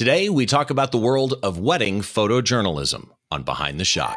Today, we talk about the world of wedding photojournalism on Behind the Shot.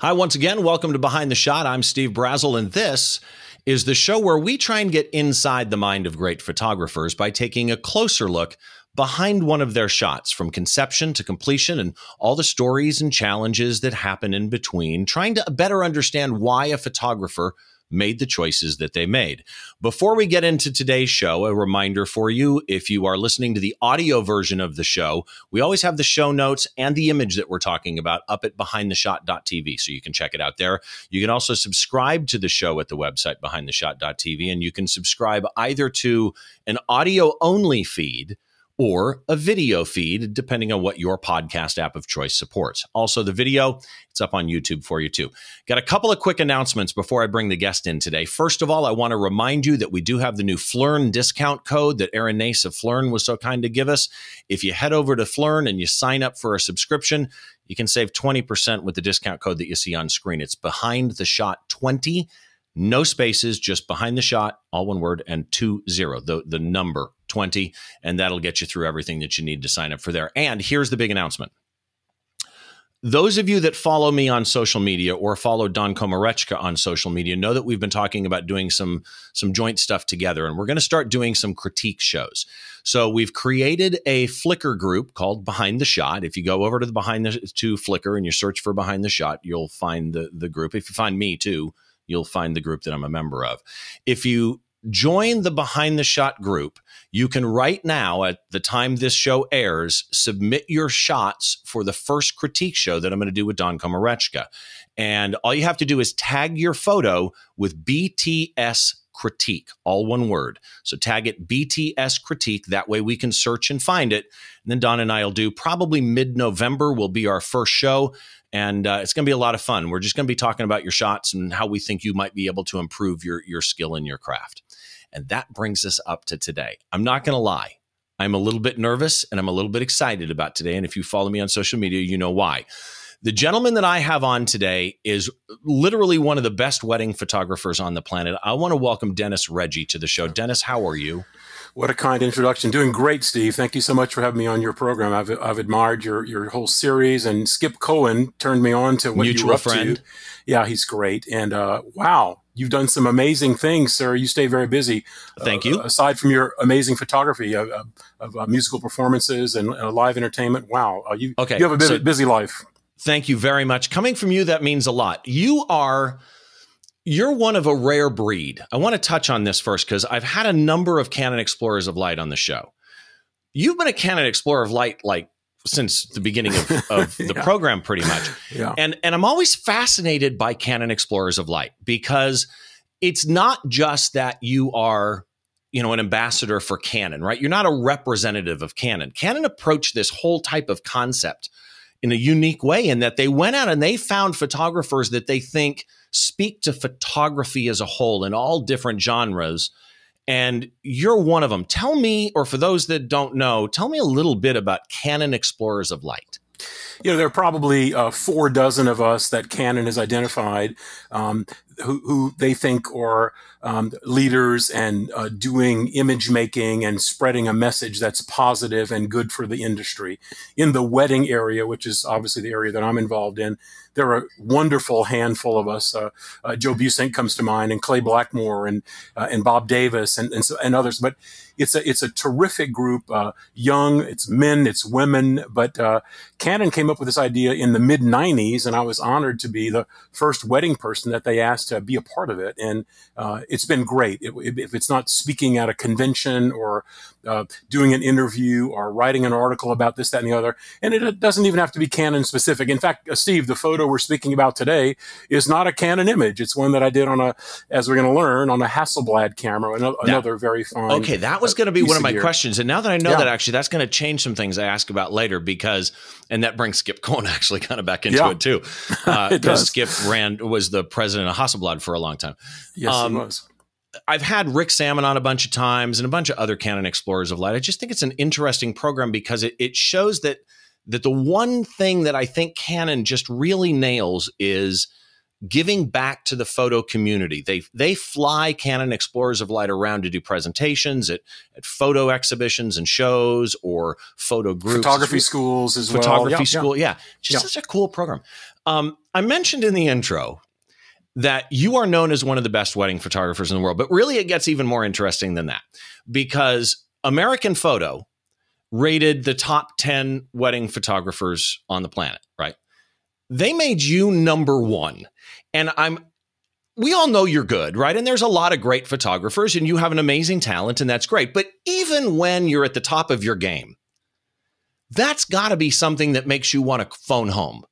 Hi, once again, welcome to Behind the Shot. I'm Steve Brazel, and this is the show where we try and get inside the mind of great photographers by taking a closer look behind one of their shots, from conception to completion and all the stories and challenges that happen in between, trying to better understand why a photographer made the choices that they made. Before we get into today's show, a reminder for you, if you are listening to the audio version of the show, we always have the show notes and the image that we're talking about up at BehindTheShot.tv, so you can check it out there. You can also subscribe to the show at the website, BehindTheShot.tv, and you can subscribe either to an audio-only feed or a video feed, depending on what your podcast app of choice supports. Also, the video, it's up on YouTube for you, too. Got a couple of quick announcements before I bring the guest in today. First of all, I want to remind you that we do have the new Phlearn discount code that Aaron Nace of Phlearn was so kind to give us. If you head over to Phlearn and you sign up for a subscription, you can save 20% with the discount code that you see on screen. It's BehindTheShot20. No spaces, just Behind the Shot, all one word, and 20, the number 20, and that'll get you through everything that you need to sign up for there. And here's the big announcement. Those of you that follow me on social media or follow Don Komarechka on social media know that we've been talking about doing some joint stuff together, and we're going to start doing some critique shows. So we've created a Flickr group called Behind the Shot. If you go over to Flickr and you search for Behind the Shot, you'll find the group. If you find me too, you'll find the group that I'm a member of. If you join the Behind the Shot group, you can right now, at the time this show airs, submit your shots for the first critique show that I'm going to do with Don Komarechka. And all you have to do is tag your photo with BTS Critique, all one word. So tag it BTS Critique. That way we can search and find it. And then Don and I will do, probably mid-November will be our first show. And it's going to be a lot of fun. We're just going to be talking about your shots and how we think you might be able to improve your skill in your craft. And that brings us up to today. I'm not going to lie. I'm a little bit nervous and I'm a little bit excited about today. And if you follow me on social media, you know why. The gentleman that I have on today is literally one of the best wedding photographers on the planet. I want to welcome Dennis Reggie to the show. Dennis, how are you? What a kind introduction. Doing great, Steve. Thank you so much for having me on your program. I've admired your whole series, and Skip Cohen turned me on to what you were up to. Yeah, he's great. And wow, you've done some amazing things, sir. You stay very busy. Thank you. Aside from your amazing photography of musical performances and live entertainment, wow, you have a busy life. Thank you very much. Coming from you, that means a lot. You're one of a rare breed. I want to touch on this first because I've had a number of Canon Explorers of Light on the show. You've been a Canon Explorer of Light like since the beginning of the program, pretty much. Yeah. And I'm always fascinated by Canon Explorers of Light because it's not just that you are, an ambassador for Canon, right? You're not a representative of Canon. Canon approached this whole type of concept in a unique way, in that they went out and they found photographers that they think speak to photography as a whole in all different genres, and you're one of them. Tell me, or for those that don't know, tell me a little bit about Canon Explorers of Light. There are probably 4 dozen of us that Canon has identified who they think are leaders and doing image making and spreading a message that's positive and good for the industry. In the wedding area, which is obviously the area that I'm involved in, there are a wonderful handful of us. Joe Buissink comes to mind, and Clay Blackmore, and Bob Davis, and others. But it's a terrific group, young, it's men, it's women. But Canon came up with this idea in the mid-90s, and I was honored to be the first wedding person that they asked to be a part of it. And it's been great. If it's not speaking at a convention or doing an interview or writing an article about this, that, and the other, and it doesn't even have to be Canon specific. In fact, Steve, the photo we're speaking about today is not a Canon image. It's one that I did on a, as we're going to learn, on a Hasselblad camera, another very fine. Okay, that was going to be one of my questions. And now that I know that, actually, that's going to change some things I ask about later, because, and that brings Skip Cohen actually kind of back into it too. Because Skip was the president of Hasselblad for a long time. Yes, he was. I've had Rick Salmon on a bunch of times and a bunch of other Canon Explorers of Light. I just think it's an interesting program because it shows that the one thing that I think Canon just really nails is giving back to the photo community. They fly Canon Explorers of Light around to do presentations at photo exhibitions and shows or photo groups. Photography schools as well. Photography school, yeah. Just such a cool program. I mentioned in the intro that you are known as one of the best wedding photographers in the world, but really it gets even more interesting than that, because American Photo rated the top 10 wedding photographers on the planet, right? They made you #1. And we all know you're good, right? And there's a lot of great photographers and you have an amazing talent and that's great. But even when you're at the top of your game, that's gotta be something that makes you want to phone home.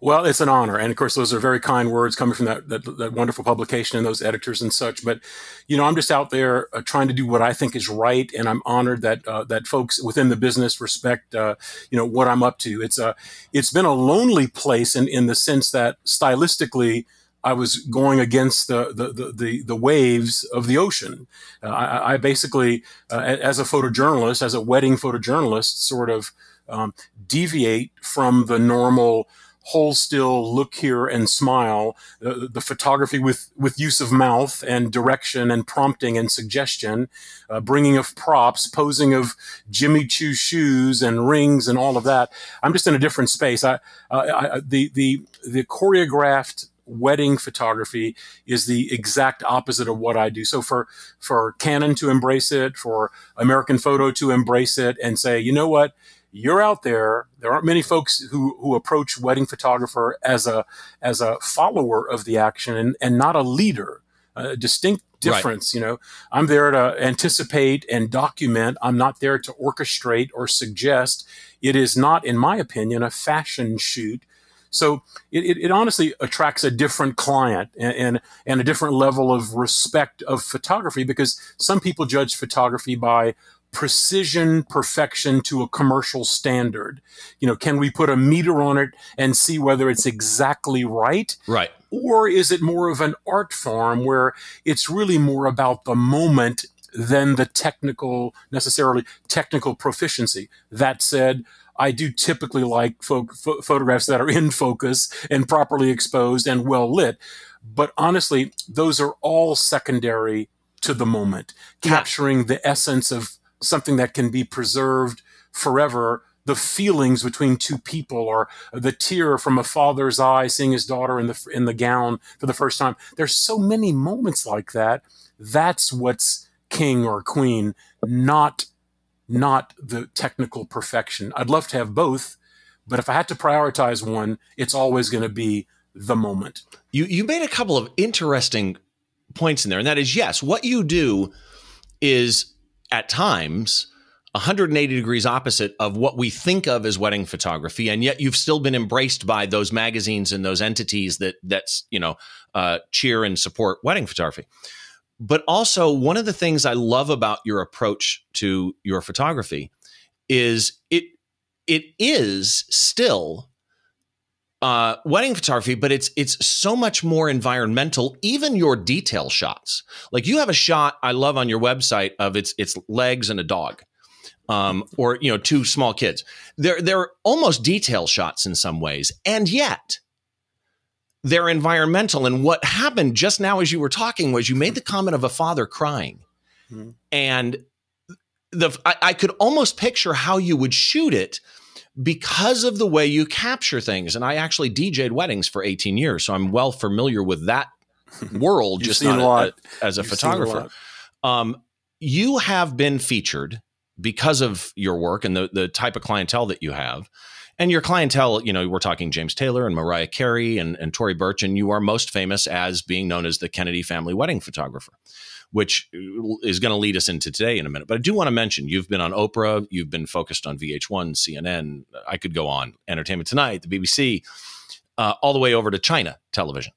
Well, it's an honor. And of course, those are very kind words coming from that wonderful publication and those editors and such. But, you know, I'm just out there trying to do what I think is right. And I'm honored that that folks within the business respect, you know, what I'm up to. It's been a lonely place in the sense that stylistically, I was going against the waves of the ocean. I basically, as a photojournalist, as a wedding photojournalist, sort of deviate from the normal hold still, look here and smile, the photography with use of mouth and direction and prompting and suggestion, bringing of props, posing of Jimmy Choo shoes and rings and all of that. I'm just in a different space. The choreographed wedding photography is the exact opposite of what I do. So for Canon to embrace it, for American Photo to embrace it and say, you know what? You're out there. There aren't many folks who approach wedding photographer as a follower of the action and not a leader. A distinct difference, right. You know. I'm there to anticipate and document. I'm not there to orchestrate or suggest. It is not, in my opinion, a fashion shoot. So it honestly attracts a different client and a different level of respect of photography, because some people judge photography by precision, perfection to a commercial standard. You know, can we put a meter on it and see whether it's exactly right? Right. Or is it more of an art form where it's really more about the moment than the technical, necessarily technical proficiency? That said, I do typically like photographs that are in focus and properly exposed and well lit. But honestly, those are all secondary to the moment, capturing the essence of something that can be preserved forever, the feelings between two people, or the tear from a father's eye seeing his daughter in the gown for the first time. There's so many moments like that. That's what's king or queen, not the technical perfection. I'd love to have both, but if I had to prioritize one, it's always going to be the moment. You made a couple of interesting points in there, and that is, yes, what you do is at times 180 degrees opposite of what we think of as wedding photography. And yet you've still been embraced by those magazines and those entities that's, you know, cheer and support wedding photography. But also, one of the things I love about your approach to your photography is it is still wedding photography, but it's so much more environmental. Even your detail shots, like you have a shot I love on your website of its legs and a dog, or, you know, two small kids. They're almost detail shots in some ways, and yet they're environmental. And what happened just now as you were talking was you made the comment of a father crying, and I could almost picture how you would shoot it, because of the way you capture things. And I actually DJ'd weddings for 18 years, so I'm well familiar with that world, just not as a photographer. You have been featured because of your work and the type of clientele that you have. And your clientele, you know, we're talking James Taylor and Mariah Carey and Tory Burch, and you are most famous as being known as the Kennedy family wedding photographer, which is going to lead us into today in a minute. But I do want to mention, you've been on Oprah, you've been focused on VH1, CNN, I could go on, Entertainment Tonight, the BBC, all the way over to China television.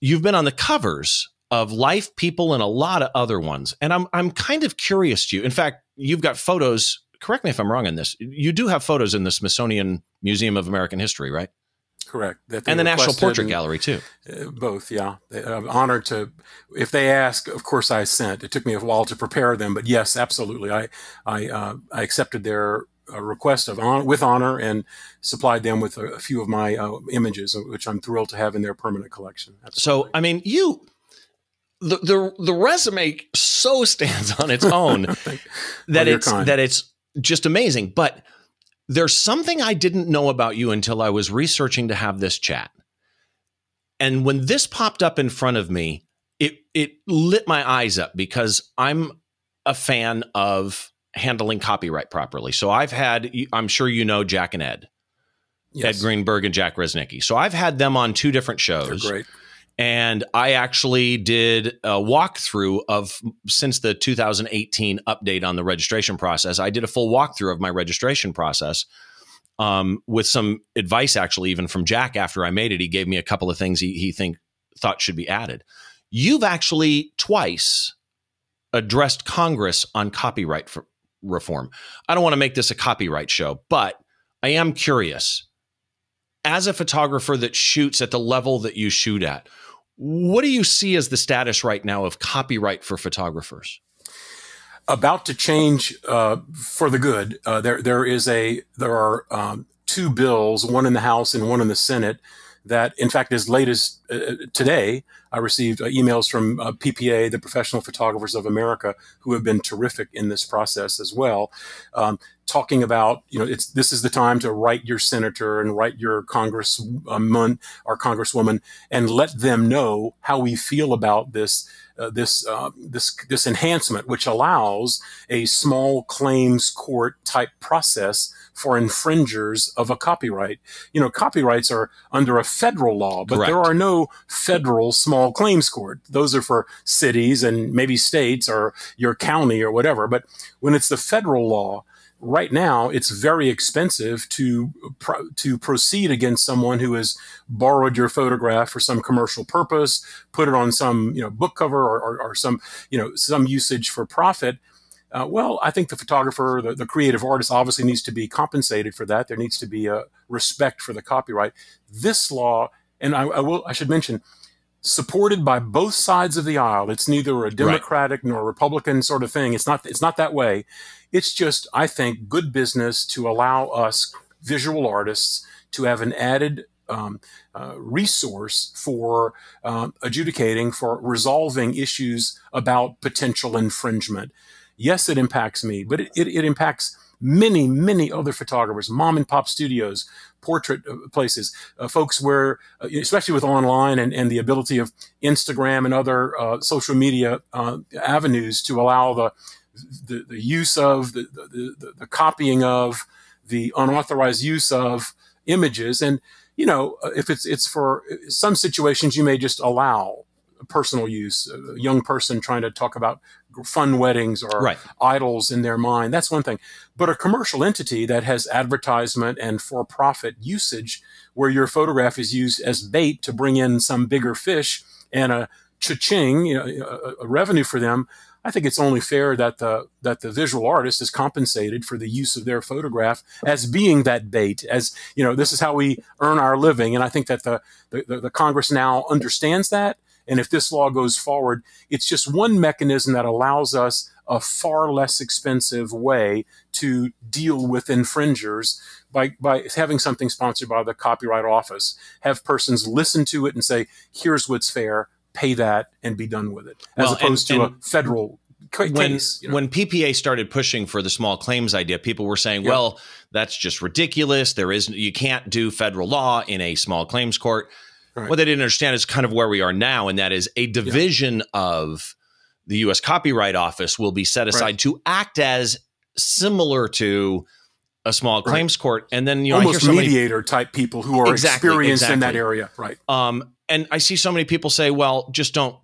You've been on the covers of Life, People, and a lot of other ones. And I'm kind of curious to you. In fact, you've got photos. Correct me if I'm wrong on this. You do have photos in the Smithsonian Museum of American History, right? Correct. That and the National Portrait Gallery, too. Both, yeah. I'm honored to, if they ask, of course I sent. It took me a while to prepare them, but yes, absolutely. I accepted their request of with honor, and supplied them with a few of my images, which I'm thrilled to have in their permanent collection. Absolutely. So, I mean, you, the resume so stands on its own that it's just amazing. But there's something I didn't know about you until I was researching to have this chat. And when this popped up in front of me, it lit my eyes up, because I'm a fan of handling copyright properly. So I've had, I'm sure you know, Jack and Ed, yes. Ed Greenberg and Jack Reznicki. So I've had them on two different shows. They're great. And I actually did a walkthrough of, since the 2018 update on the registration process, I did a full walkthrough of my registration process with some advice, actually, even from Jack after I made it. He gave me a couple of things he thought should be added. You've actually twice addressed Congress on copyright reform. I don't want to make this a copyright show, but I am curious. As a photographer that shoots at the level that you shoot at, what do you see as the status right now of copyright for photographers? About to change for the good. There are two bills, one in the House and one in the Senate, that, in fact, as late as today, I received emails from PPA, the Professional Photographers of America, who have been terrific in this process as well, talking about, you know, this is the time to write your senator and write your congressman or congresswoman, and let them know how we feel about this enhancement, which allows a small claims court type process for infringers of a copyright. You know, copyrights are under a federal law, but correct. There are no federal small claims court. Those are for cities and maybe states or your county or whatever. But when it's the federal law, right now, it's very expensive to proceed against someone who has borrowed your photograph for some commercial purpose, put it on some, you know, book cover or some, you know, some usage for profit. Well, I think the photographer, the creative artist, obviously needs to be compensated for that. There needs to be a respect for the copyright. This law, and I should mention, supported by both sides of the aisle. It's neither a Democratic nor a Republican sort of thing. It's not that way. It's just, I think, good business to allow us visual artists to have an added resource for adjudicating, for resolving issues about potential infringement. Yes, it impacts me, but it impacts many, many other photographers, mom and pop studios, portrait places, folks where, especially with online and the ability of Instagram and other social media avenues to allow the use of, the copying of, the unauthorized use of images. And, you know, if it's for some situations, you may just allow personal use, a young person trying to talk about fun weddings or idols in their mind. That's one thing. But a commercial entity that has advertisement and for-profit usage where your photograph is used as bait to bring in some bigger fish and a cha-ching, you know, a revenue for them, I think it's only fair that the visual artist is compensated for the use of their photograph as being that bait, as, you know, this is how we earn our living. And I think that the Congress now understands that. And if this law goes forward, it's just one mechanism that allows us a far less expensive way to deal with infringers by having something sponsored by the Copyright Office, have persons listen to it and say, here's what's fair, pay that, and be done with it, as opposed to a federal case. When PPA started pushing for the small claims idea, people were saying, well, that's just ridiculous. You can't do federal law in a small claims court. Right. What they didn't understand is kind of where we are now, and that is a division of the U.S. Copyright Office will be set aside to act as similar to a small claims court, and then you know, almost mediator type people who are experienced in that area, right? And I see so many people say, "Well, just don't,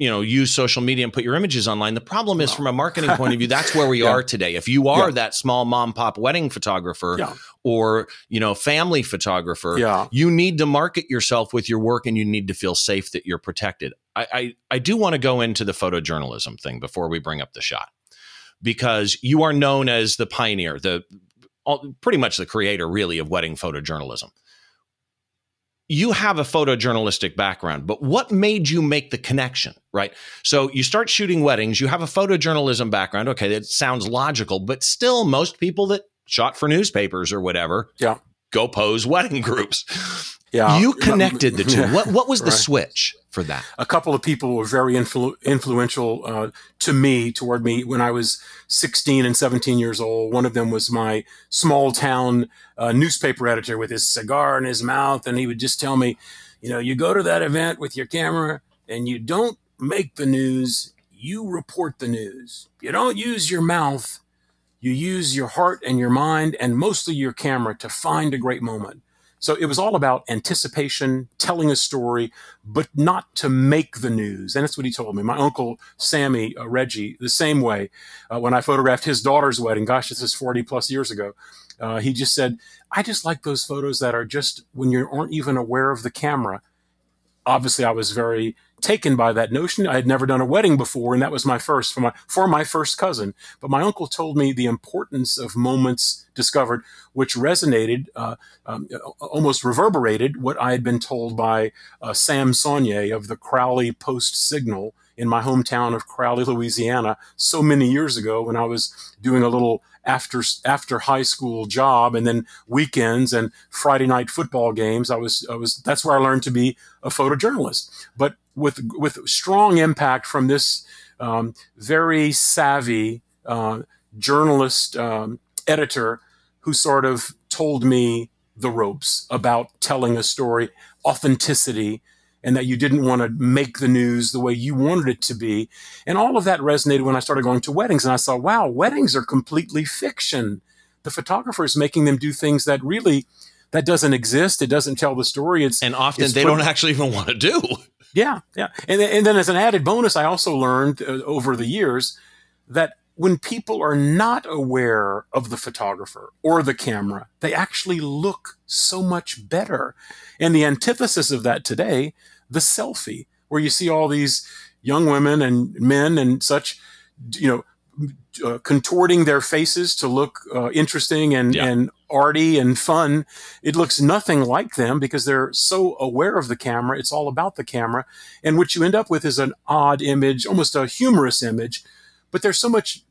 you know, use social media and put your images online." The problem is, from a marketing point of view, that's where we are today. If you are that small mom pop wedding photographer, or, you know, family photographer, you need to market yourself with your work, and you need to feel safe that you're protected. I do want to go into the photojournalism thing before we bring up the shot, because you are known as the pioneer, pretty much the creator, really, of wedding photojournalism. You have a photojournalistic background, but what made you make the connection, right? So you start shooting weddings, you have a photojournalism background. Okay, that sounds logical, but still most people that shot for newspapers or whatever. Yeah. Go pose wedding groups. Yeah. You connected the two. What was the right. switch for that? A couple of people were very influential toward me when I was 16 and 17 years old. One of them was my small town newspaper editor with his cigar in his mouth. And he would just tell me, you know, you go to that event with your camera and you don't make the news. You report the news. You don't use your mouth. You use your heart and your mind and mostly your camera to find a great moment. So it was all about anticipation, telling a story, but not to make the news. And that's what he told me. My uncle, Sammy Reggie, the same way, when I photographed his daughter's wedding, gosh, this is 40 plus years ago, he just said, I just like those photos that are just when you aren't even aware of the camera. Obviously, I was very taken by that notion. I had never done a wedding before, and that was my first for my first cousin. But my uncle told me the importance of moments discovered, which resonated, almost reverberated what I had been told by Sam Saunier of the Crowley Post Signal in my hometown of Crowley, Louisiana, so many years ago when I was doing a little after high school job and then weekends and Friday night football games. That's where I learned to be a photojournalist. But with strong impact from this very savvy journalist editor who sort of told me the ropes about telling a story, authenticity, and that you didn't want to make the news the way you wanted it to be. And all of that resonated when I started going to weddings. And I saw, wow, weddings are completely fiction. The photographer is making them do things that really, that doesn't exist. It doesn't tell the story. And often they don't actually even want to do. Yeah, yeah. And then as an added bonus, I also learned over the years that when people are not aware of the photographer or the camera, they actually look so much better. And the antithesis of that today, the selfie, where you see all these young women and men and such, you know, contorting their faces to look interesting and, yeah. and arty and fun. It looks nothing like them because they're so aware of the camera. It's all about the camera. And what you end up with is an odd image, almost a humorous image. But there's so much...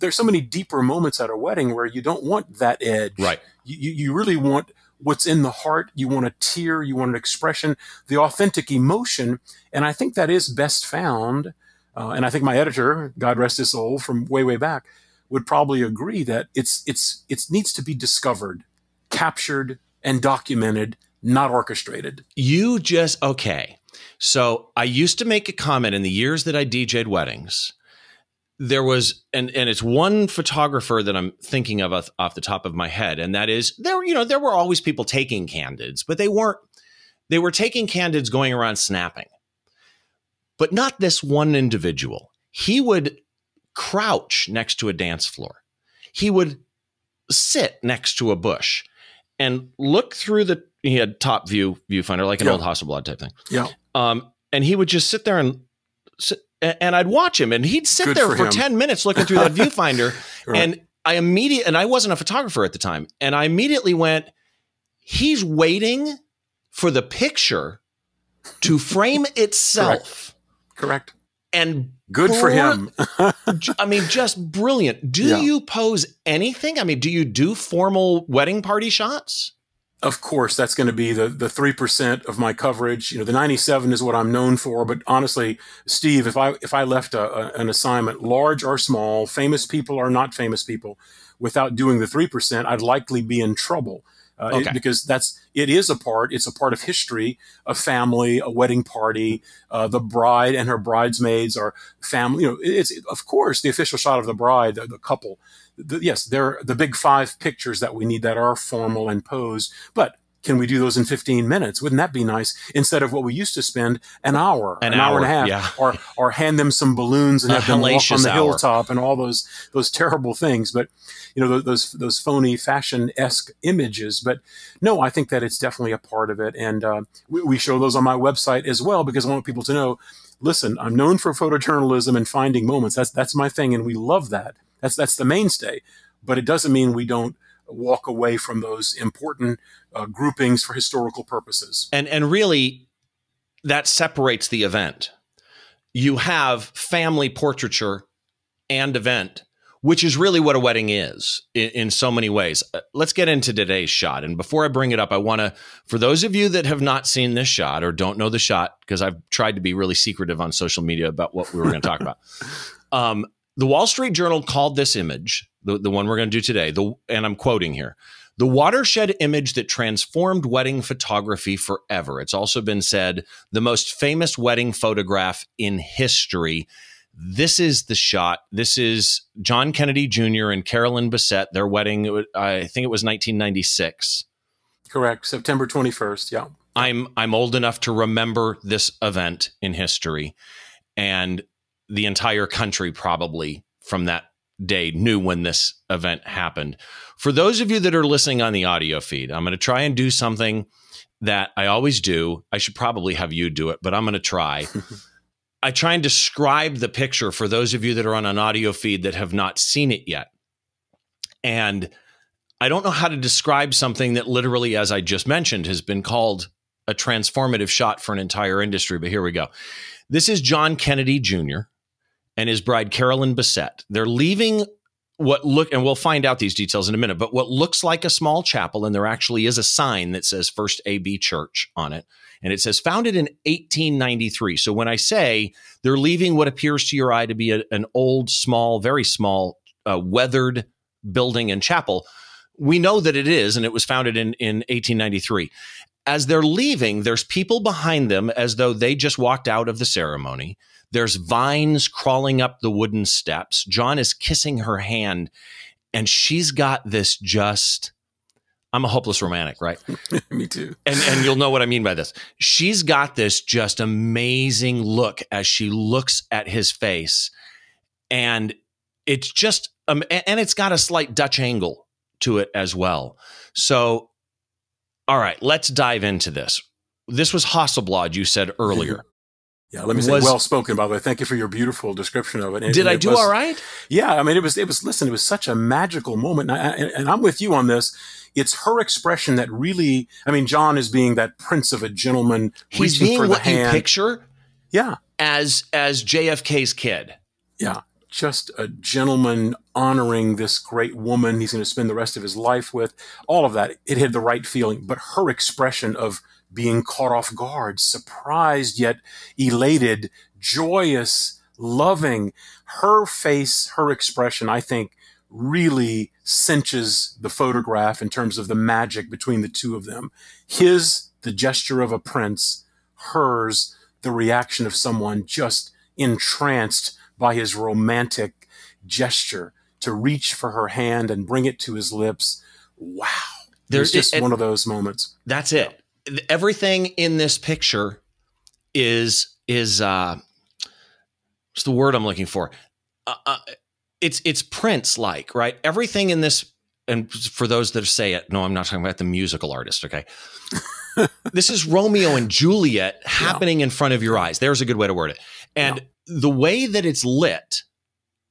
There's so many deeper moments at a wedding where you don't want that edge. Right. You really want what's in the heart. You want a tear. You want an expression, the authentic emotion. And I think that is best found. And I think my editor, God rest his soul, from way, way back, would probably agree that it needs to be discovered, captured, and documented, not orchestrated. You just, okay. So I used to make a comment in the years that I DJ'd weddings. There was, and it's one photographer that I'm thinking of off the top of my head. And that is there were always people taking candids, but they were taking candids going around snapping, but not this one individual. He would crouch next to a dance floor. He would sit next to a bush and look through he had top view viewfinder, like an old Hasselblad type thing. Yeah. And he would just sit there and sit. And I'd watch him and he'd sit Good there for 10 minutes looking through that viewfinder. Right. And I wasn't a photographer at the time. And I immediately went, he's waiting for the picture to frame itself. Correct. And good for him. I mean, just brilliant. Do you pose anything? I mean, do you do formal wedding party shots? Of course, that's going to be the 3% of my coverage. You know, the 97 is what I'm known for. But honestly, Steve, if I left an assignment, large or small, famous people or not famous people, without doing the 3%, I'd likely be in trouble. Because it's a part of history, a family, a wedding party, the bride and her bridesmaids are family. You know, it's, of course, the official shot of the bride, the couple. Yes, they're the big 5 pictures that we need that are formal and posed. But can we do those in 15 minutes? Wouldn't that be nice? Instead of what we used to spend an hour and a half, yeah. or hand them some balloons and have them walk on the hilltop and all those terrible things. But you know, those phony fashion-esque images. But no, I think that it's definitely a part of it, and we show those on my website as well because I want people to know. Listen, I'm known for photojournalism and finding moments. That's my thing, and we love that. That's the mainstay. But it doesn't mean we don't walk away from those important groupings for historical purposes. And really, that separates the event. You have family portraiture and event which is really what a wedding is in so many ways. Let's get into today's shot. And before I bring it up, I want to, for those of you that have not seen this shot or don't know the shot, because I've tried to be really secretive on social media about what we were going to talk about. The Wall Street Journal called this image, the one we're going to do today, and I'm quoting here, "The watershed image that transformed wedding photography forever. It's also been said, the most famous wedding photograph in history." This is the shot. This is John Kennedy Jr. and Carolyn Bessette, their wedding. I think it was 1996. Correct. September 21st. Yeah. I'm old enough to remember this event in history, and the entire country probably from that day knew when this event happened. For those of you that are listening on the audio feed, I'm going to try and do something that I always do. I should probably have you do it, but I'm going to try. I try and describe the picture for those of you that are on an audio feed that have not seen it yet. And I don't know how to describe something that literally, as I just mentioned, has been called a transformative shot for an entire industry, but here we go. This is John Kennedy Jr. and his bride, Carolyn Bessette. They're leaving what look, and we'll find out these details in a minute, but what looks like a small chapel, and there actually is a sign that says First AB Church on it. And it says founded in 1893. So when I say they're leaving what appears to your eye to be an old, small, very small, weathered building and chapel, we know that it is, and it was founded in 1893. As they're leaving, there's people behind them as though they just walked out of the ceremony. There's vines crawling up the wooden steps. John is kissing her hand, and she's got this just... I'm a hopeless romantic, right? Me too. And you'll know what I mean by this. She's got this just amazing look as she looks at his face. And it's just, and it's got a slight Dutch angle to it as well. So, all right, let's dive into this. This was Hasselblad, you said earlier. Yeah, let me say, well spoken, by the way. Thank you for your beautiful description of it. And, all right? Yeah, I mean, listen, it was such a magical moment. And, I'm with you on this. It's her expression that really, I mean, John is being that prince of a gentleman. He's being what you picture, yeah, as JFK's kid. Yeah, just a gentleman honoring this great woman he's going to spend the rest of his life with. All of that, it had the right feeling. But her expression of being caught off guard, surprised yet elated, joyous, loving, her face, her expression, I think, really cinches the photograph in terms of the magic between the two of them. His, the gesture of a prince, hers, the reaction of someone just entranced by his romantic gesture to reach for her hand and bring it to his lips. Wow. There's just one of those moments. That's it. Yeah. Everything in this picture is what's the word I'm looking for? It's Prince-like, right? Everything in this, and for those that say it, no, I'm not talking about the musical artist, okay? This is Romeo and Juliet happening in front of your eyes. There's a good way to word it. And the way that it's lit,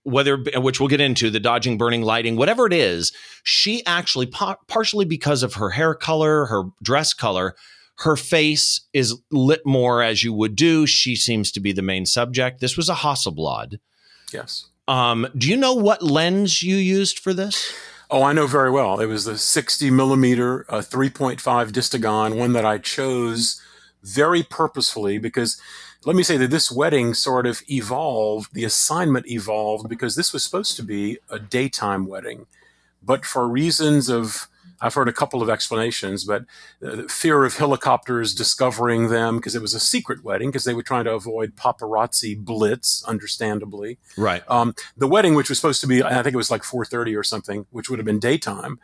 which we'll get into, the dodging, burning, lighting, whatever it is, she actually, partially because of her hair color, her dress color, her face is lit more as you would do. She seems to be the main subject. This was a Hasselblad. Yes. Do you know what lens you used for this? Oh, I know very well. It was the 60 millimeter 3.5 Distagon, one that I chose very purposefully because let me say that this wedding sort of evolved, the assignment evolved because this was supposed to be a daytime wedding. But for reasons of, I've heard a couple of explanations, but the fear of helicopters discovering them because it was a secret wedding because they were trying to avoid paparazzi blitz, understandably. Right. The wedding, which was supposed to be, I think it was like 4:30 or something, which would have been daytime,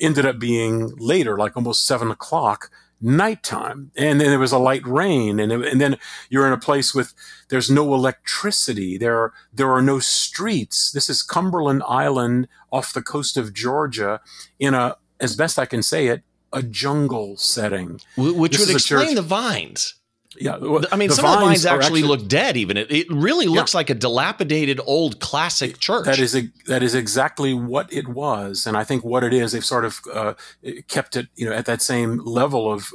ended up being later, like almost 7 o'clock nighttime. And then there was a light rain. And then you're in a place with, there's no electricity. There are no streets. This is Cumberland Island off the coast of Georgia in a, as best I can say it, a jungle setting. Which would explain the vines. Yeah, I mean, some of the vines actually look dead. Even it really looks like a dilapidated old classic church. That is exactly what it was, and I think what it is, they've sort of kept it, you know, at that same level of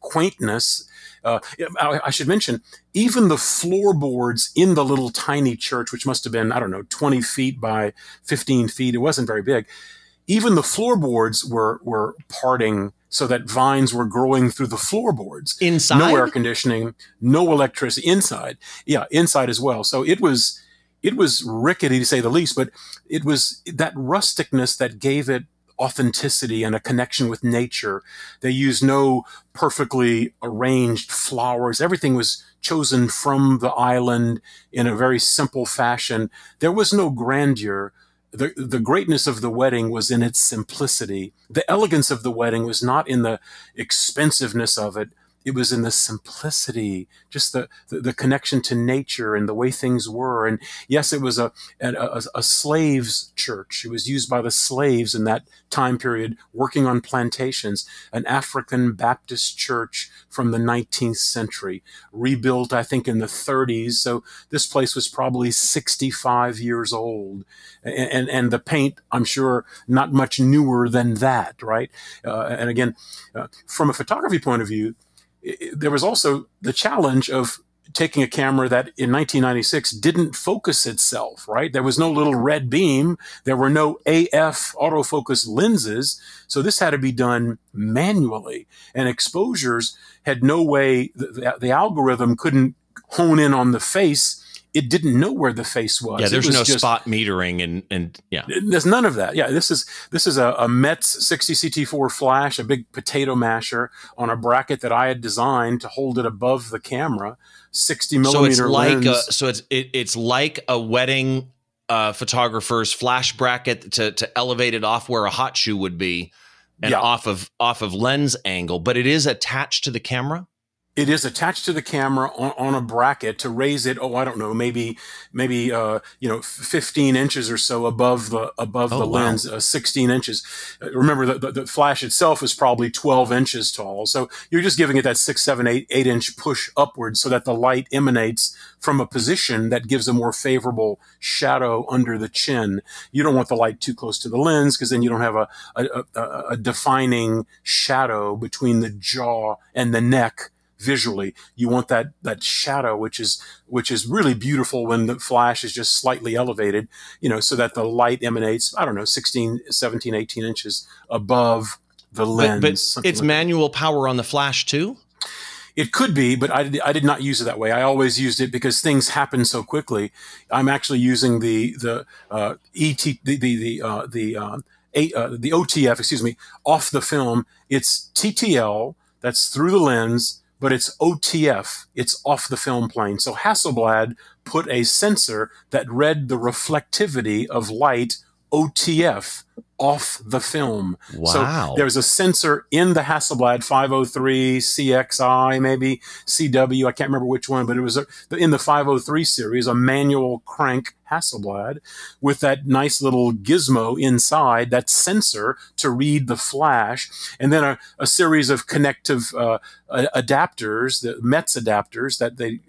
quaintness. I should mention, even the floorboards in the little tiny church, which must have been, I don't know, 20 feet by 15 feet. It wasn't very big. Even the floorboards were parting, so that vines were growing through the floorboards. Inside? No air conditioning, no electricity. Inside. Yeah, inside as well. So it was rickety, to say the least, but it was that rusticness that gave it authenticity and a connection with nature. They used no perfectly arranged flowers. Everything was chosen from the island in a very simple fashion. There was no grandeur. The greatness of the wedding was in its simplicity. The elegance of the wedding was not in the expensiveness of it. It was in the simplicity, just the connection to nature and the way things were. And yes, it was a slave's church. It was used by the slaves in that time period, working on plantations. An African Baptist church from the 19th century, rebuilt, I think, in the 30s. So this place was probably 65 years old. And the paint, I'm sure, not much newer than that, right? And again, from a photography point of view, there was also the challenge of taking a camera that in 1996 didn't focus itself, right? There was no little red beam. There were no AF autofocus lenses. So this had to be done manually. And exposures had no way, the algorithm couldn't hone in on the face. It didn't know where the face was. Yeah, there's no spot metering and yeah. There's none of that. Yeah, this is a Metz 60 CT4 flash, a big potato masher on a bracket that I had designed to hold it above the camera. 60 millimeter. So it's like lens. It's like a wedding photographer's flash bracket to elevate it off where a hot shoe would be, and off of lens angle, but it is attached to the camera. It is attached to the camera on a bracket to raise it. Oh, I don't know, maybe you know, 15 inches or so above the lens, 16 inches. Remember, the flash itself is probably 12 inches tall, so you're just giving it that 6, 7, 8 inch push upwards so that the light emanates from a position that gives a more favorable shadow under the chin. You don't want the light too close to the lens, because then you don't have a defining shadow between the jaw and the neck. Visually, you want that shadow, which is really beautiful when the flash is just slightly elevated, you know, so that the light emanates, I don't know, 16, 17, 18 inches above the lens. But it's like manual power on the flash too? It could be, but I did not use it that way. I always used it because things happen so quickly. I'm actually using the OTF, excuse me, off the film. It's TTL, that's through the lens, but it's OTF, it's off the film plane. So Hasselblad put a sensor that read the reflectivity of light, OTF, off the film. Wow. So there's a sensor in the Hasselblad 503 CXI, maybe CW, I can't remember which one, but it was in the 503 series, a manual crank Hasselblad with that nice little gizmo inside, that sensor to read the flash, and then a series of connective adapters, the METS adapters that they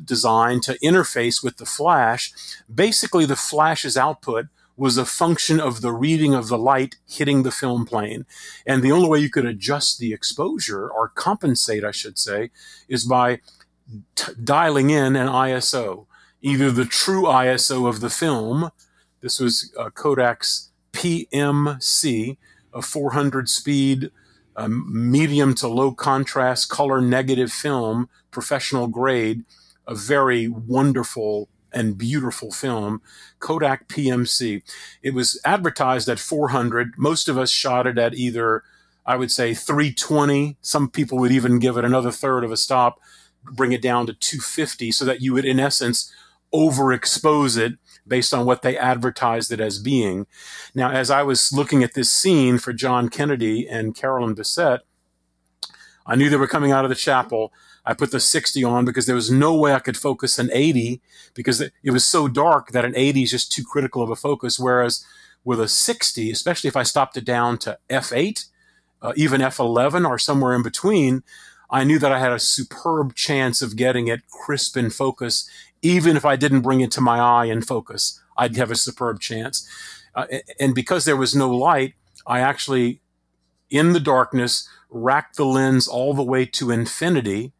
designed to interface with the flash. Basically, the flash's output was a function of the reading of the light hitting the film plane. And the only way you could adjust the exposure, or compensate, I should say, is by dialing in an ISO, either the true ISO of the film. This was Kodak's PMC, a 400 speed, medium to low contrast, color negative film, professional grade, a very wonderful and beautiful film, Kodak PMC. It was advertised at 400. Most of us shot it at either, I would say, 320. Some people would even give it another third of a stop, bring it down to 250, so that you would, in essence, overexpose it based on what they advertised it as being. Now, as I was looking at this scene for John Kennedy and Carolyn Bessette, I knew they were coming out of the chapel. I put the 60 on because there was no way I could focus an 80, because it was so dark that an 80 is just too critical of a focus. Whereas with a 60, especially if I stopped it down to F8, even F11 or somewhere in between, I knew that I had a superb chance of getting it crisp in focus. Even if I didn't bring it to my eye in focus, I'd have a superb chance. And because there was no light, I actually, in the darkness, racked the lens all the way to infinity.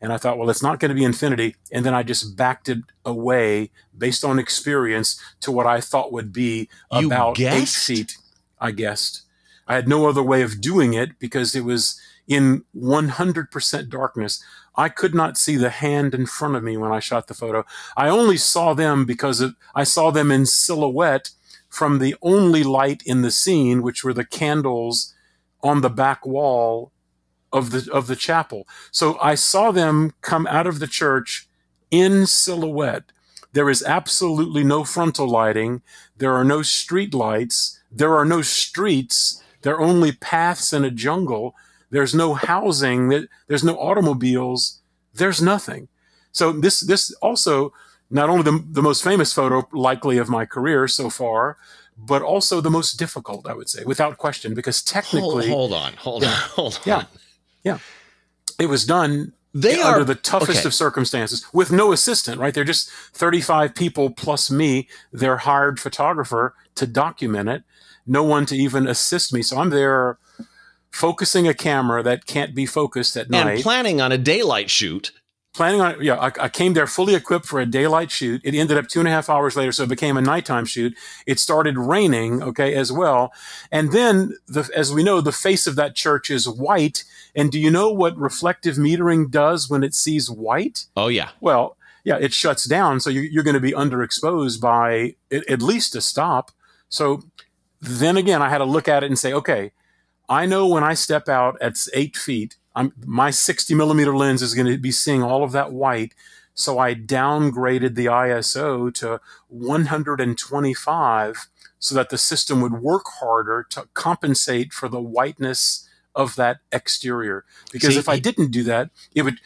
And I thought, well, it's not going to be infinity. And then I just backed it away based on experience to what I thought would be about 8 feet. I guessed. I had no other way of doing it because it was in 100% darkness. I could not see the hand in front of me when I shot the photo. I only saw them because I saw them in silhouette from the only light in the scene, which were the candles on the back wall of the chapel. So I saw them come out of the church in silhouette. There is absolutely no frontal lighting. There are no street lights. There are no streets. There are only paths in a jungle. There's no housing. There's no automobiles. There's nothing. So this also, not only the most famous photo likely of my career so far, but also the most difficult, I would say, without question, because technically... Hold on. Yeah. It was done under the toughest of circumstances with no assistant, right? They're just 35 people plus me, their hired photographer, to document it. No one to even assist me. So I'm there focusing a camera that can't be focused at night. And planning on a daylight shoot. I came there fully equipped for a daylight shoot. It ended up 2.5 hours later, so it became a nighttime shoot. It started raining, okay, as well. And then, as we know, the face of that church is white. And do you know what reflective metering does when it sees white? Oh, yeah. Well, yeah, it shuts down. So you're going to be underexposed by at least a stop. So then again, I had to look at it and say, okay, I know when I step out at 8 feet, my 60mm lens is going to be seeing all of that white, so I downgraded the ISO to 125 so that the system would work harder to compensate for the whiteness of that exterior. Because if I didn't do that, it'd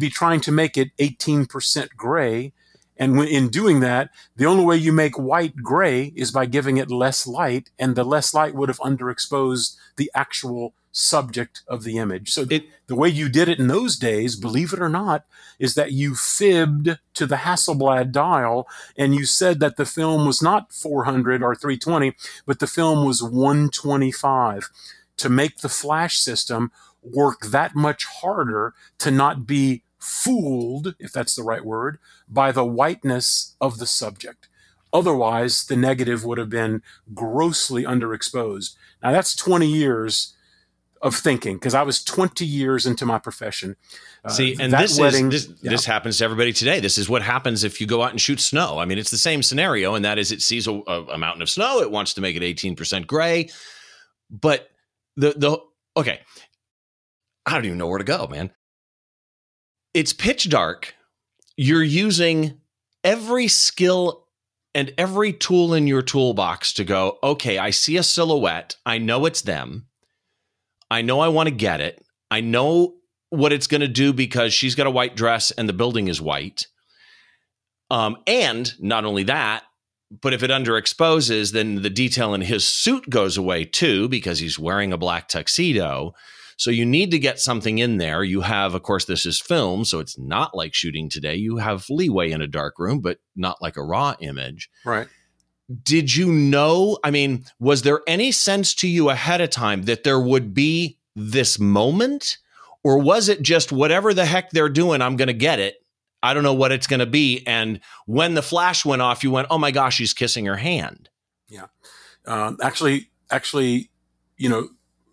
be trying to make it 18% gray, and in doing that, the only way you make white gray is by giving it less light, and the less light would have underexposed the actual subject of the image. So the way you did it in those days, believe it or not, is that you fibbed to the Hasselblad dial and you said that the film was not 400 or 320, but the film was 125 to make the flash system work that much harder to not be fooled, if that's the right word, by the whiteness of the subject. Otherwise, the negative would have been grossly underexposed. Now, that's 20 years of thinking, because I was 20 years into my profession. This happens to everybody today. This is what happens if you go out and shoot snow. I mean, it's the same scenario, and that is it sees a mountain of snow. It wants to make it 18% gray. But I don't even know where to go, man. It's pitch dark. You're using every skill and every tool in your toolbox to go, okay, I see a silhouette. I know it's them. I know I want to get it. I know what it's going to do because she's got a white dress and the building is white. And not only that, but if it underexposes, then the detail in his suit goes away too, because he's wearing a black tuxedo. So you need to get something in there. You have, of course, this is film, so it's not like shooting today. You have leeway in a dark room, but not like a raw image. Right. Did you know, I mean, was there any sense to you ahead of time that there would be this moment? Or was it just whatever the heck they're doing, I'm going to get it. I don't know what it's going to be. And when the flash went off, you went, oh my gosh, she's kissing her hand. Yeah. Actually, you know,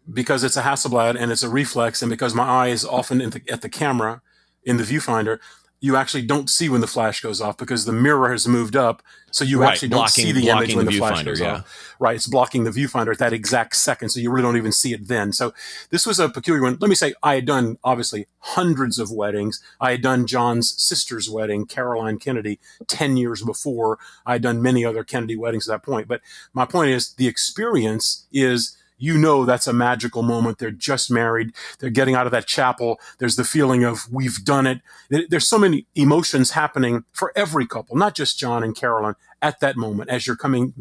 because it's a Hasselblad and it's a reflex and because my eye is often at the camera, in the viewfinder, you actually don't see when the flash goes off because the mirror has moved up. So you actually don't see the image when the flash goes off. Right. It's blocking the viewfinder at that exact second. So you really don't even see it then. So this was a peculiar one. Let me say, I had done obviously hundreds of weddings. I had done John's sister's wedding, Carolyn Kennedy, 10 years before. I had done many other Kennedy weddings at that point. But my point is the experience is, you know, that's a magical moment. They're just married. They're getting out of that chapel. There's the feeling of we've done it. There's so many emotions happening for every couple, not just John and Carolyn, at that moment as you're coming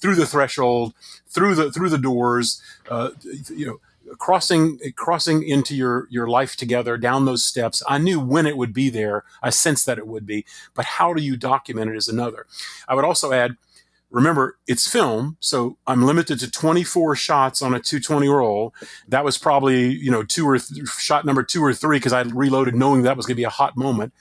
through the threshold, through the doors, you know, crossing into your life together down those steps. I knew when it would be there. I sensed that it would be, but how do you document it is another. I would also add, remember, it's film, so I'm limited to 24 shots on a 220 roll. That was probably, you know, shot number 2 or 3 because I reloaded knowing that was going to be a hot moment.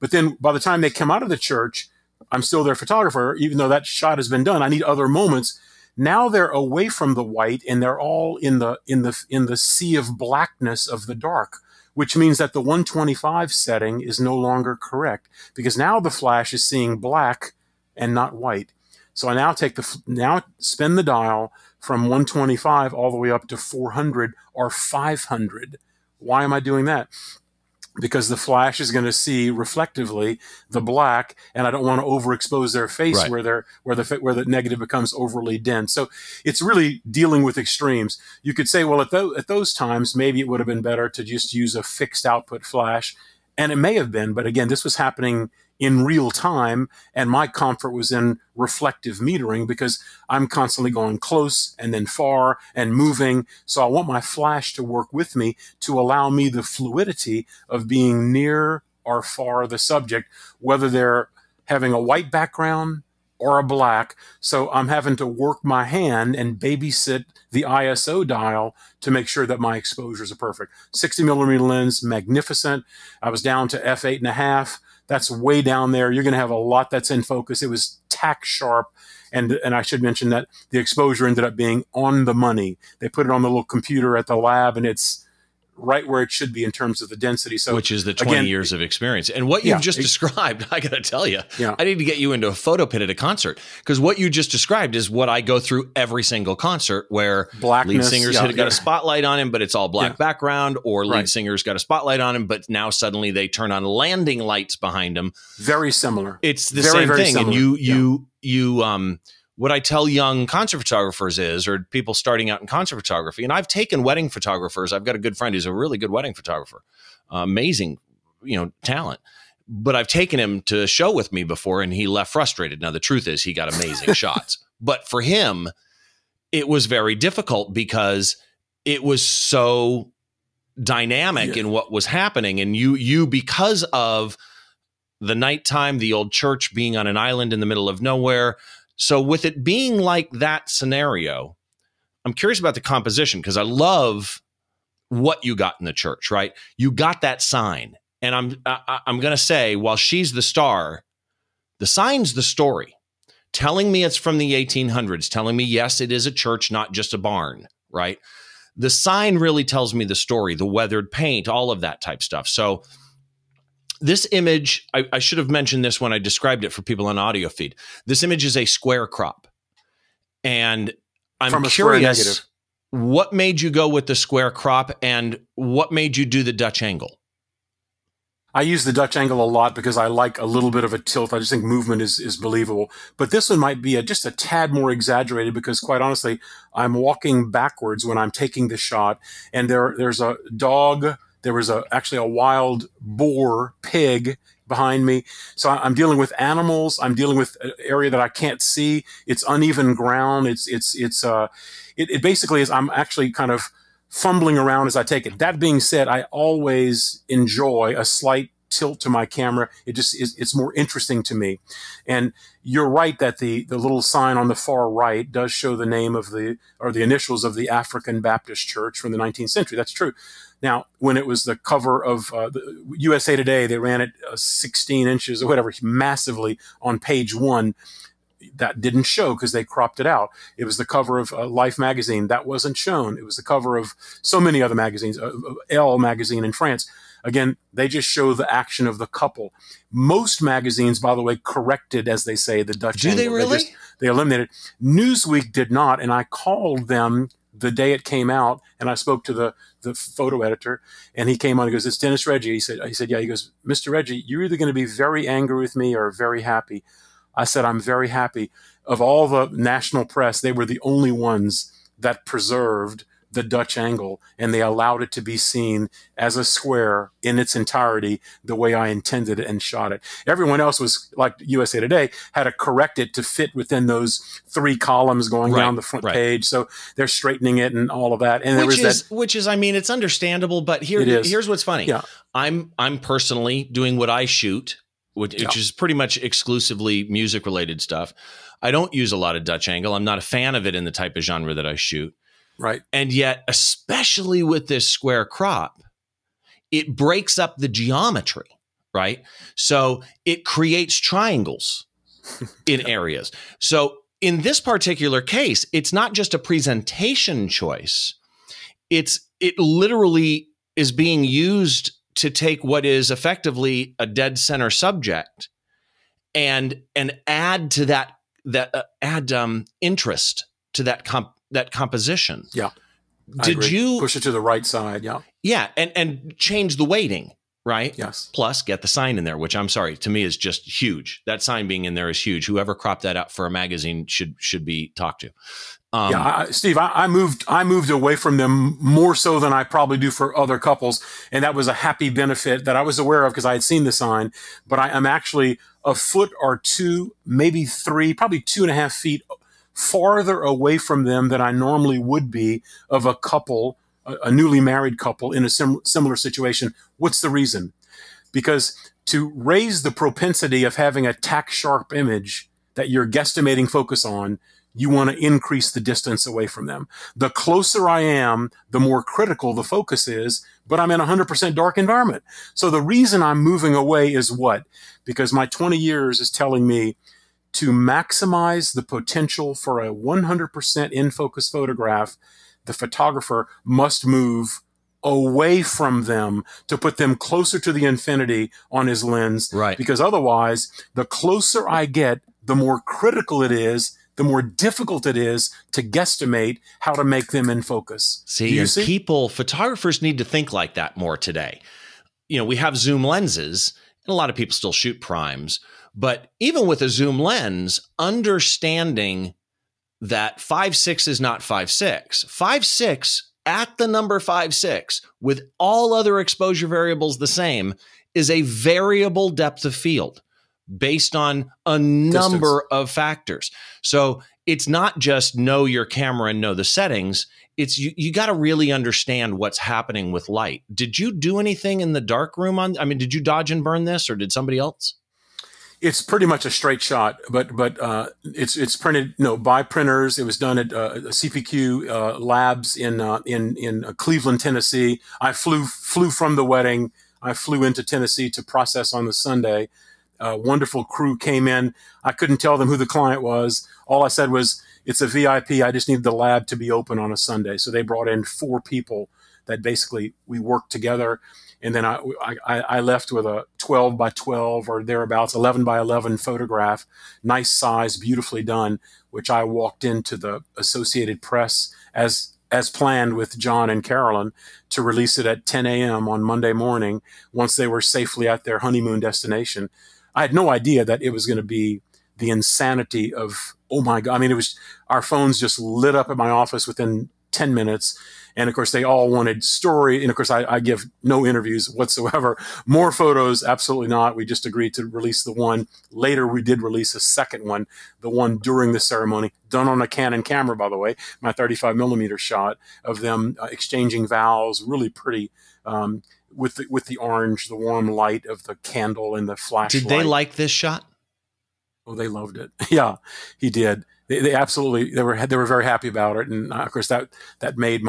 But then by the time they come out of the church, I'm still their photographer, even though that shot has been done. I need other moments. Now they're away from the white and they're all in the sea of blackness of the dark, which means that the 125 setting is no longer correct because now the flash is seeing black and not white. So I now spin the dial from 125 all the way up to 400 or 500. Why am I doing that? Because the flash is going to see reflectively the black, and I don't want to overexpose their face right. where the negative becomes overly dense. So it's really dealing with extremes. You could say, well, at those times, maybe it would have been better to just use a fixed output flash, and it may have been. But again, this was happening in real time, and my comfort was in reflective metering because I'm constantly going close and then far and moving. So I want my flash to work with me to allow me the fluidity of being near or far the subject, whether they're having a white background or a black. So I'm having to work my hand and babysit the ISO dial to make sure that my exposures are perfect. 60mm lens, magnificent. I was down to f/8.5. That's way down there. You're going to have a lot that's in focus. It was tack sharp. And I should mention that the exposure ended up being on the money. They put it on the little computer at the lab, and it's right where it should be in terms of the density. So, which is the 20 years of experience. And what you've just described, I got to tell you, I need to get you into a photo pit at a concert, because what you just described is what I go through every single concert, where lead singer's got a spotlight on him, but it's all black background, or lead singer's got a spotlight on him, but now suddenly they turn on landing lights behind him. Very similar. It's the same thing. Similar. And what I tell young concert photographers is, or people starting out in concert photography, and I've taken wedding photographers. I've got a good friend who's a really good wedding photographer, amazing, talent. But I've taken him to a show with me before, and he left frustrated. Now, the truth is he got amazing shots. But for him, it was very difficult because it was so dynamic in what was happening. And you because of the nighttime, the old church being on an island in the middle of nowhere. So with it being like that scenario, I'm curious about the composition, because I love what you got in the church, right? You got that sign. And I'm going to say, while she's the star, the sign's the story, telling me it's from the 1800s, telling me, yes, it is a church, not just a barn, right? The sign really tells me the story, the weathered paint, all of that type stuff. So this image, I should have mentioned this when I described it for people on audio feed. This image is a square crop. And I'm curious, what made you go with the square crop, and what made you do the Dutch angle? I use the Dutch angle a lot because I like a little bit of a tilt. I just think movement is believable. But this one might be just a tad more exaggerated, because quite honestly, I'm walking backwards when I'm taking the shot, and there's a dog. There was actually a wild boar pig behind me. So I'm dealing with animals. I'm dealing with an area that I can't see. It's uneven ground. It basically is, I'm actually kind of fumbling around as I take it. That being said, I always enjoy a slight tilt to my camera. It just is, it's more interesting to me. And you're right that the little sign on the far right does show the name of the initials of the African Baptist Church from the 19th century. That's true. Now, when it was the cover of the USA Today, they ran it 16 inches or whatever, massively on page 1. That didn't show because they cropped it out. It was the cover of Life magazine. That wasn't shown. It was the cover of so many other magazines, Elle magazine in France. Again, they just show the action of the couple. Most magazines, by the way, corrected, as they say, the Dutch angle. Do they really? They eliminated it. Newsweek did not, and I called them the day it came out, and I spoke to the photo editor, and he came on and goes, "It's Dennis Reggie." He said, "Yeah." He goes, "Mr. Reggie, you're either going to be very angry with me or very happy." I said, "I'm very happy." Of all the national press, they were the only ones that preserved the Dutch angle, and they allowed it to be seen as a square in its entirety, the way I intended it and shot it. Everyone else was, like USA Today, had to correct it to fit within those three columns going down the front page. So they're straightening it and all of that. And which is, I mean, it's understandable, but here's what's funny. Yeah. I'm personally doing what I shoot, which is pretty much exclusively music related stuff. I don't use a lot of Dutch angle. I'm not a fan of it in the type of genre that I shoot. Right. And yet, especially with this square crop, it breaks up the geometry, right? So it creates triangles in areas. So in this particular case, it's not just a presentation choice. It literally is being used to take what is effectively a dead center subject and add to that interest to that composition. Yeah. Did you push it to the right side? Yeah. Yeah. And change the weighting, right? Yes. Plus get the sign in there, which I'm sorry, to me is just huge. That sign being in there is huge. Whoever cropped that out for a magazine should be talked to. Steve, I moved away from them more so than I probably do for other couples. And that was a happy benefit that I was aware of because I had seen the sign, but I am actually a foot or two, maybe three, probably 2.5 feet farther away from them than I normally would be of a couple, a newly married couple in a similar situation. What's the reason? Because to raise the propensity of having a tack sharp image that you're guesstimating focus on, you want to increase the distance away from them. The closer I am, the more critical the focus is, but I'm in a 100% dark environment. So the reason I'm moving away is what? Because my 20 years is telling me to maximize the potential for a 100% in-focus photograph, the photographer must move away from them to put them closer to the infinity on his lens. Right. Because otherwise, the closer I get, the more critical it is, the more difficult it is to guesstimate how to make them in focus. See? Photographers need to think like that more today. You know, we have zoom lenses, and a lot of people still shoot primes. But even with a zoom lens, understanding that 5.6 is not 5.6. 5.6 at the number 5.6 with all other exposure variables the same is a variable depth of field based on a number of factors. So it's not just know your camera and know the settings. It's you got to really understand what's happening with light. Did you do anything in the dark room? Did you dodge and burn this or did somebody else? It's pretty much a straight shot, but it's printed by printers. It was done at CPQ labs in Cleveland, Tennessee. I flew from the wedding. I flew into Tennessee to process on the Sunday. A wonderful crew came in. I couldn't tell them who the client was. All I said was, "It's a VIP. I just need the lab to be open on a Sunday." So they brought in 4 people that basically we worked together. And then I left with a 12 by 12 or thereabouts, 11 by 11 photograph, nice size, beautifully done, which I walked into the Associated Press as planned with John and Carolyn to release it at 10 a.m. on Monday morning once they were safely at their honeymoon destination. I had no idea that it was going to be the insanity of, oh my God. I mean, it was, our phones just lit up at my office within 10 minutes. And of course, they all wanted story. And of course, I give no interviews whatsoever. More photos, absolutely not. We just agreed to release the one. Later, we did release a second one, the one during the ceremony, done on a Canon camera, by the way, my 35mm shot of them exchanging vows, really pretty, with the orange, the warm light of the candle and the flashlight. Did they like this shot? Oh, they loved it. Yeah, he did. They absolutely, they were very happy about it, and of course that made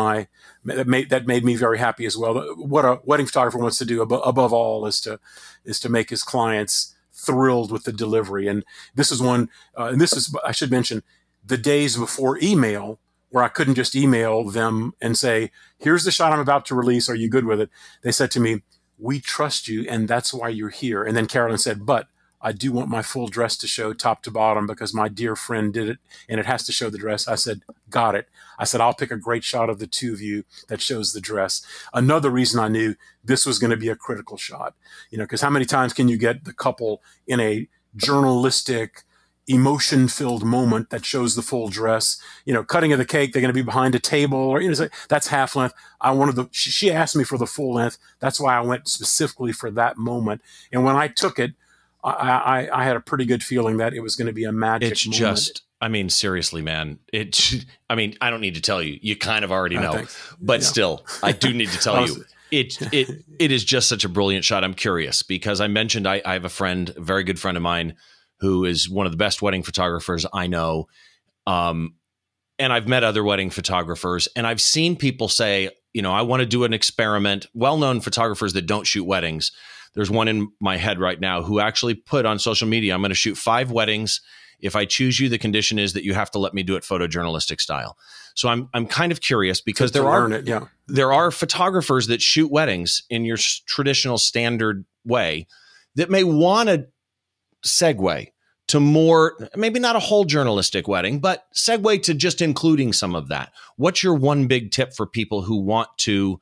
me very happy as well. What a wedding photographer wants to do above all is to make his clients thrilled with the delivery. And this is one, and this is, I should mention, the days before email, where I couldn't just email them and say, "Here's the shot I'm about to release. Are you good with it?" They said to me, "We trust you, and that's why you're here." And then Carolyn said, "But I do want my full dress to show top to bottom because my dear friend did it and it has to show the dress." I said, "Got it." I said, "I'll pick a great shot of the two of you that shows the dress." Another reason I knew this was going to be a critical shot, because how many times can you get the couple in a journalistic, emotion-filled moment that shows the full dress. You know, cutting of the cake, they're going to be behind a table, or, you know, that's half length. I wanted the, she asked me for the full length. That's why I went specifically for that moment. And when I took it, I had a pretty good feeling that it was going to be a magic moment. I mean, seriously, man, I mean, I don't need to tell you, you kind of already know, but still, I do need to tell you. It is just such a brilliant shot. I'm curious because I mentioned, I have a friend, a very good friend of mine, who is one of the best wedding photographers I know. And I've met other wedding photographers, and I've seen people say, you know, I want to do an experiment. Well-known photographers that don't shoot weddings. There's one in my head right now who actually put on social media, I'm going to shoot 5 weddings. If I choose you, the condition is that you have to let me do it photojournalistic style. So I'm kind of curious because there are photographers that shoot weddings in your traditional standard way that may want to segue to more, maybe not a whole journalistic wedding, but segue to just including some of that. What's your one big tip for people who want to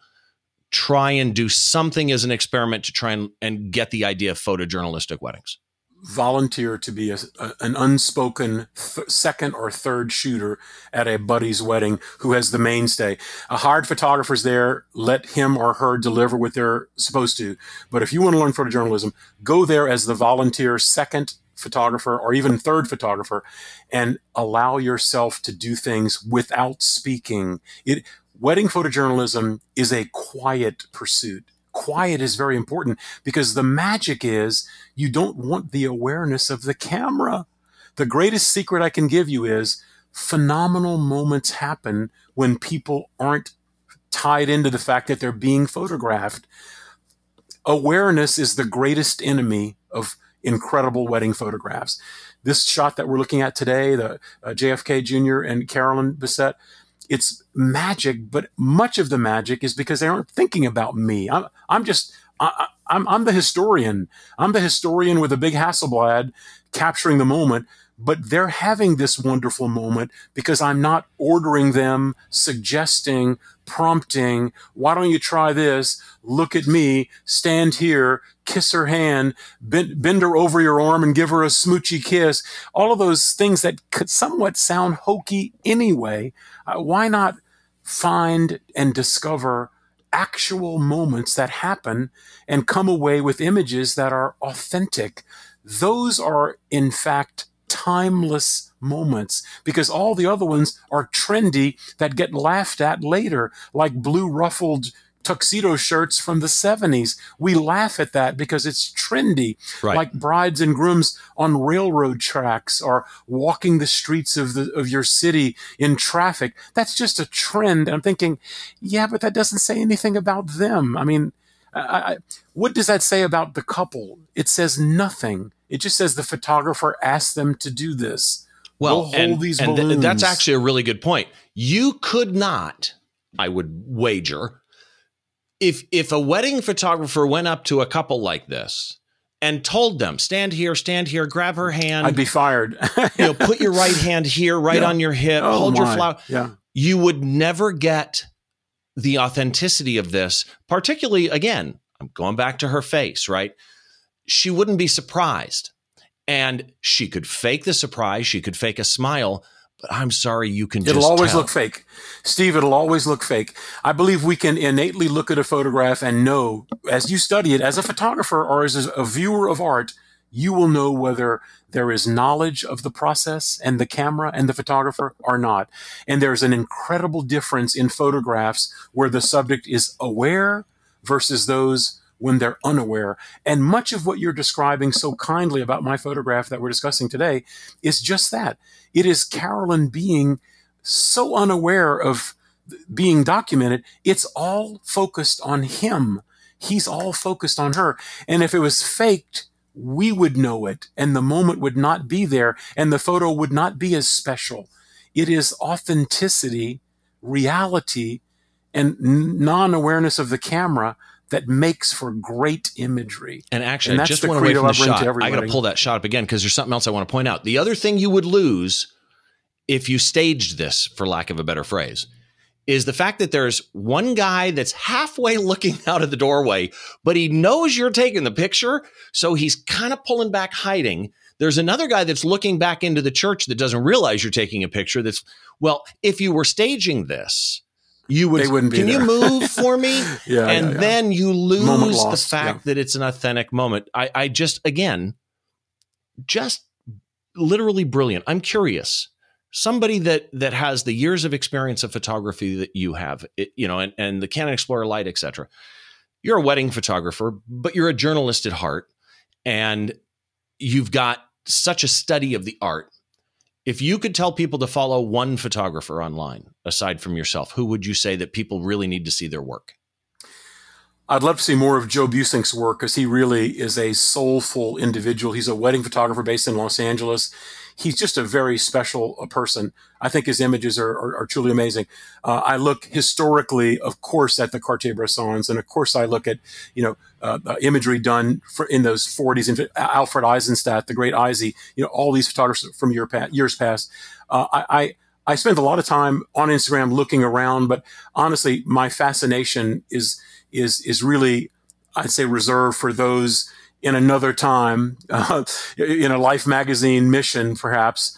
try and do something as an experiment to try and get the idea of photojournalistic weddings? Volunteer to be an unspoken second or third shooter at a buddy's wedding who has the mainstay. A hired photographer's there, let him or her deliver what they're supposed to. But if you want to learn photojournalism, go there as the volunteer second photographer or even third photographer and allow yourself to do things without speaking. Wedding photojournalism is a quiet pursuit. Quiet is very important because the magic is you don't want the awareness of the camera. The greatest secret I can give you is phenomenal moments happen when people aren't tied into the fact that they're being photographed. Awareness is the greatest enemy of incredible wedding photographs. This shot that we're looking at today, the JFK Jr. and Carolyn Bessette, it's magic, but much of the magic is because they aren't thinking about me. I'm the historian. I'm the historian with a big Hasselblad capturing the moment, but they're having this wonderful moment because I'm not ordering them, suggesting, prompting, why don't you try this? Look at me, stand here, kiss her hand, bend her over your arm and give her a smoochy kiss. All of those things that could somewhat sound hokey anyway. Why not find and discover actual moments that happen and come away with images that are authentic? Those are, in fact, timeless moments because all the other ones are trendy that get laughed at later, like blue ruffled tuxedo shirts from the 70s. We laugh at that because it's trendy, right? Like brides and grooms on railroad tracks or walking the streets of your city in traffic. That's just a trend. And I'm thinking, yeah, but that doesn't say anything about them. I mean, what does that say about the couple? It says nothing. It just says the photographer asked them to do this. Well, we'll hold these balloons. That's actually a really good point. You could not, I would wager, if a wedding photographer went up to a couple like this and told them, stand here, grab her hand. I'd be fired. You know, put your right hand here, on your hip, hold your flower. Yeah. You would never get the authenticity of this, particularly, again, I'm going back to her face, right? She wouldn't be surprised, and she could fake the surprise. She could fake a smile, but I'm sorry, you can just tell. It'll always look fake. Steve, it'll always look fake. I believe we can innately look at a photograph and know, as you study it, as a photographer or as a viewer of art, you will know whether there is knowledge of the process and the camera and the photographer or not. And there's an incredible difference in photographs where the subject is aware versus those when they're unaware. And much of what you're describing so kindly about my photograph that we're discussing today is just that. It is Carolyn being so unaware of being documented. It's all focused on him. He's all focused on her. And if it was faked, we would know it, and the moment would not be there, and the photo would not be as special. It is authenticity, reality, and non-awareness of the camera that makes for great imagery. And actually, I just went away from the shot. I got to pull that shot up again because there's something else I want to point out. The other thing you would lose if you staged this, for lack of a better phrase, is the fact that there's one guy that's halfway looking out of the doorway, but he knows you're taking the picture, so he's kind of pulling back, hiding. There's another guy that's looking back into the church that doesn't realize you're taking a picture. That's, well, if you were staging this, you would, can you move for me? Then you lose the fact that it's an authentic moment. I just, again, just literally brilliant. I'm curious, somebody that has the years of experience of photography that you have, and the Canon Explorer Light, et cetera. You're a wedding photographer, but you're a journalist at heart, and you've got such a study of the art. If you could tell people to follow one photographer online, aside from yourself, who would you say that people really need to see their work? I'd love to see more of Joe Buisink's work, because he really is a soulful individual. He's a wedding photographer based in Los Angeles. He's just a very special person. I think his images are truly amazing. I look historically, of course, at the Cartier-Bressons, and of course I look at imagery done in those 40s, and Alfred Eisenstadt, the great Izzy, all these photographers from years past. I spend a lot of time on Instagram looking around, but honestly, my fascination is really, I'd say, reserved for those in another time, in a Life magazine mission, perhaps,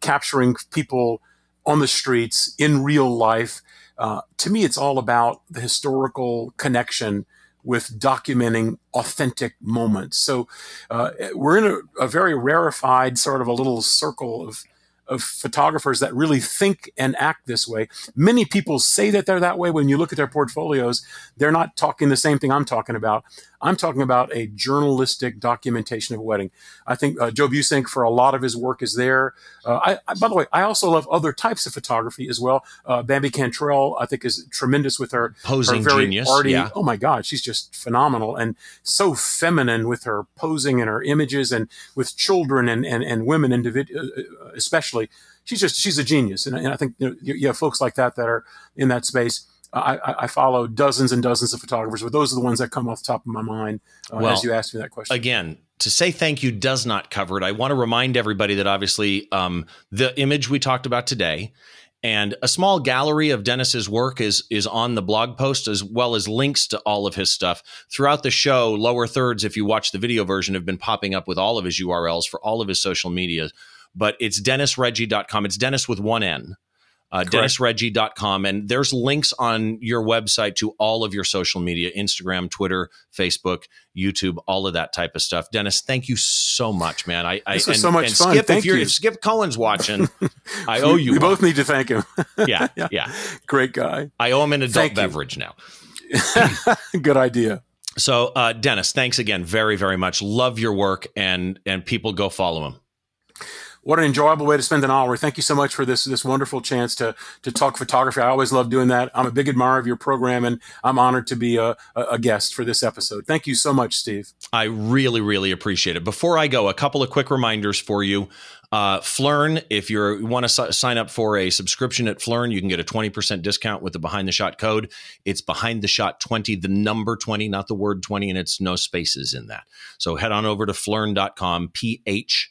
capturing people on the streets in real life. To me, it's all about the historical connection with documenting authentic moments. So we're in a very rarefied sort of a little circle of photographers that really think and act this way. Many people say that they're that way. When you look at their portfolios, they're not talking the same thing I'm talking about. I'm talking about a journalistic documentation of a wedding. I think Joe Buissink, for a lot of his work, is there. By the way, I also love other types of photography as well. Bambi Cantrell, I think, is tremendous with her posing, her very genius, arty. Yeah. Oh my God, she's just phenomenal and so feminine with her posing and her images, and with children and women especially. She's a genius, and I think you have folks like that are in that space. I follow dozens and dozens of photographers, but those are the ones that come off the top of my mind as you asked me that question. Again, to say thank you does not cover it. I want to remind everybody that obviously the image we talked about today and a small gallery of Dennis's work is on the blog post, as well as links to all of his stuff. Throughout the show, lower thirds, if you watch the video version, have been popping up with all of his URLs for all of his social media, but it's DennisReggie.com. It's Dennis with one N. DennisReggie.com, and there's links on your website to all of your social media, Instagram, Twitter, Facebook, YouTube, all of that type of stuff. Dennis, thank you so much, man. This was so much fun. Skip, if Skip Cohen's watching, I owe you. We both need to thank him. yeah. Great guy. I owe him an adult beverage now. Good idea. So, Dennis, thanks again very, very much. Love your work, and people, go follow him. What an enjoyable way to spend an hour. Thank you so much for this wonderful chance to talk photography. I always love doing that. I'm a big admirer of your program, and I'm honored to be a guest for this episode. Thank you so much, Steve. I really, really appreciate it. Before I go, a couple of quick reminders for you. Phlearn, if you want to sign up for a subscription at Phlearn, you can get a 20% discount with the Behind the Shot code. It's BehindTheShot20, the number 20, not the word 20, and it's no spaces in that. So head on over to Phlearn.com, PHLEARN.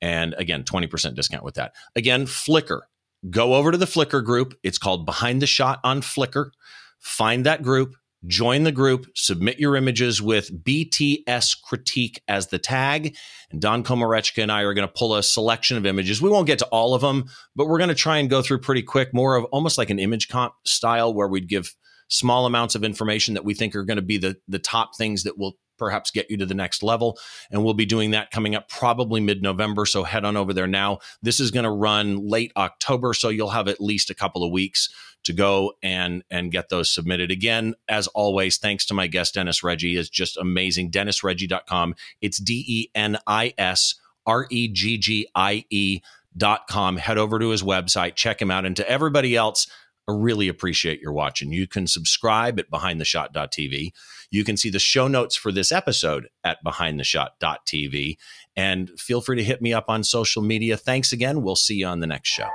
And again, 20% discount with that. Again, Flickr. Go over to the Flickr group. It's called Behind the Shot on Flickr. Find that group, join the group, submit your images with BTS Critique as the tag. And Don Komarechka and I are going to pull a selection of images. We won't get to all of them, but we're going to try and go through pretty quick, more of almost like an image comp style, where we'd give small amounts of information that we think are going to be the top things that will perhaps get you to the next level. And we'll be doing that coming up probably mid-November. So head on over there now. This is going to run late October, so you'll have at least a couple of weeks to go and get those submitted. Again, as always, thanks to my guest, Dennis Reggie. It's just amazing. DennisReggie.com. It's DennisReggie.com. Head over to his website, check him out. And to everybody else, I really appreciate your watching. You can subscribe at BehindTheShot.tv. You can see the show notes for this episode at BehindTheShot.tv. And feel free to hit me up on social media. Thanks again. We'll see you on the next show.